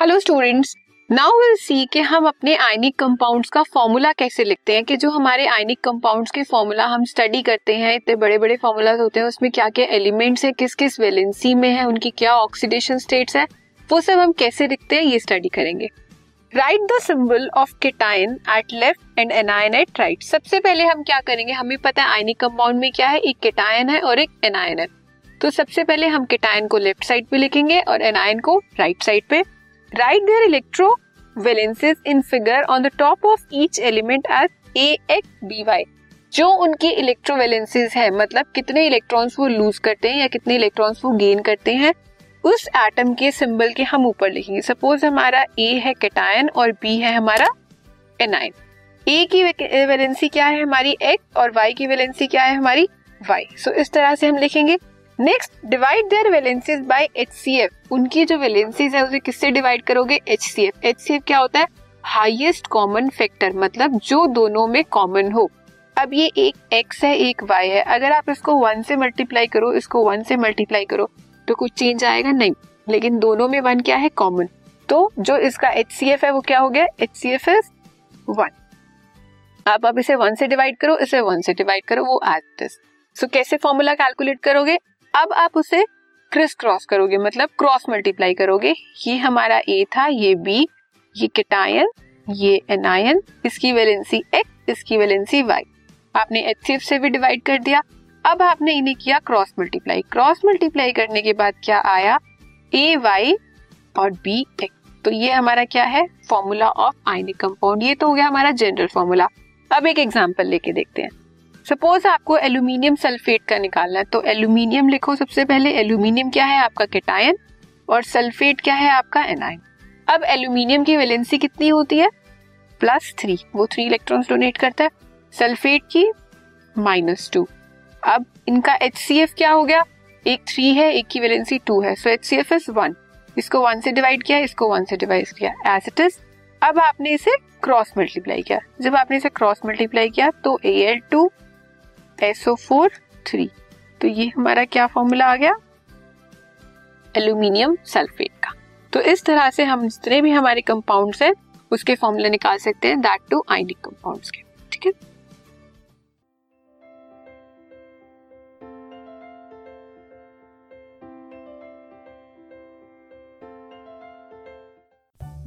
Hello students, now will see कि हम अपने आयनिक कंपाउंड्स का फॉर्मूला कैसे लिखते हैं, कि जो हमारे आयनिक कंपाउंड्स के फॉर्मूला हम स्टडी करते हैं, इतने बड़े बड़े फॉर्मूलाज होते हैं, उसमें क्या क्या एलिमेंट्स हैं, किस किस वैलेंसी में है, उनकी क्या ऑक्सीडेशन स्टेट्स है, वो सब हम कैसे लिखते हैं ये स्टडी करेंगे। Write the symbol of cation at left and anion at right. सबसे पहले हम क्या करेंगे, हमें पता है आयनिक कंपाउंड में क्या है, एक केटायन है और एक एनायन है, तो सबसे पहले हम केटायन को लेफ्ट साइड पे लिखेंगे और एनायन को राइट साइड पे। Write their electrovalences in figure on the top of each element as AX BY। जो उनकी इलेक्ट्रो वैलेंसेस है, मतलब कितने इलेक्ट्रॉन्स वो लूज करते हैं या कितने इलेक्ट्रॉन्स वो गेन करते हैं, उस एटम के सिंबल के हम ऊपर लिखेंगे। सपोज हमारा A है कैटायन और B है हमारा एनायन। A की वैलेंसी क्या है हमारी X और Y की वैलेंसी क्या है हमारी Y। सो इस तरह से हम लिखेंगे। Next, divide their valencies by HCF। उनकी जो वैलेंसीज है उसे किससे डिवाइड करोगे, HCF। HCF क्या होता है, हाईएस्ट कॉमन फैक्टर, मतलब जो दोनों में कॉमन हो। अब ये एक X है एक Y है, अगर आप इसको 1 से मल्टीप्लाई करो, इसको 1 से मल्टीप्लाई करो तो कुछ चेंज आएगा नहीं, लेकिन दोनों में 1 क्या है, कॉमन। तो जो इसका HCF है वो क्या हो गया, HCF इज 1। आप इसे 1 से डिवाइड करो, इसे 1 से डिवाइड करो, वो एज इज। सो कैसे फॉर्मूला कैलकुलेट करोगे, अब आप उसे क्रिस क्रॉस करोगे, मतलब क्रॉस मल्टीप्लाई करोगे। ये हमारा A था, ये B, ये केटायन, ये एनायन, इसकी वैलेंसी X, इसकी वैलेंसी Y। आपने HCF से भी डिवाइड कर दिया, अब आपने इन्हें किया क्रॉस मल्टीप्लाई। क्रॉस मल्टीप्लाई करने के बाद क्या आया, AY और BX। तो ये हमारा क्या है, फॉर्मूला ऑफ आयनिक कंपाउंड। ये तो हो गया हमारा जनरल फॉर्मूला। अब एक एग्जाम्पल लेके देखते हैं। सपोज आपको एल्यूमिनियम सल्फेट का निकालना है, तो एल्यूमिनियम लिखो सबसे पहले। एल्यूमिनियम क्या है आपका केटायन और सल्फेट क्या है आपका एनायन। अब एल्यूमिनियम की वैलेंसी कितनी होती है, +3, वो 3 इलेक्ट्रॉन्स डोनेट करता है। सल्फेट की -2। अब इनका HCF क्या हो गया, एक 3 है, एक की वैलेंसी 2 है, सो HCF इज 1। इसको 1 से डिवाइड किया, इसको 1 से डिवाइड किया, एज इट इज। अब आपने इसे क्रॉस मल्टीप्लाई किया, जब आपने इसे क्रॉस मल्टीप्लाई किया तो Al2 SO4 3। तो ये हमारा क्या फॉर्मूला आ गया, एल्यूमिनियम सल्फेट का। तो इस तरह से हम जितने भी हमारे कंपाउंड्स हैं उसके फॉर्मूला निकाल सकते हैं, दैट टू आयनिक कंपाउंड्स के। ठीक है,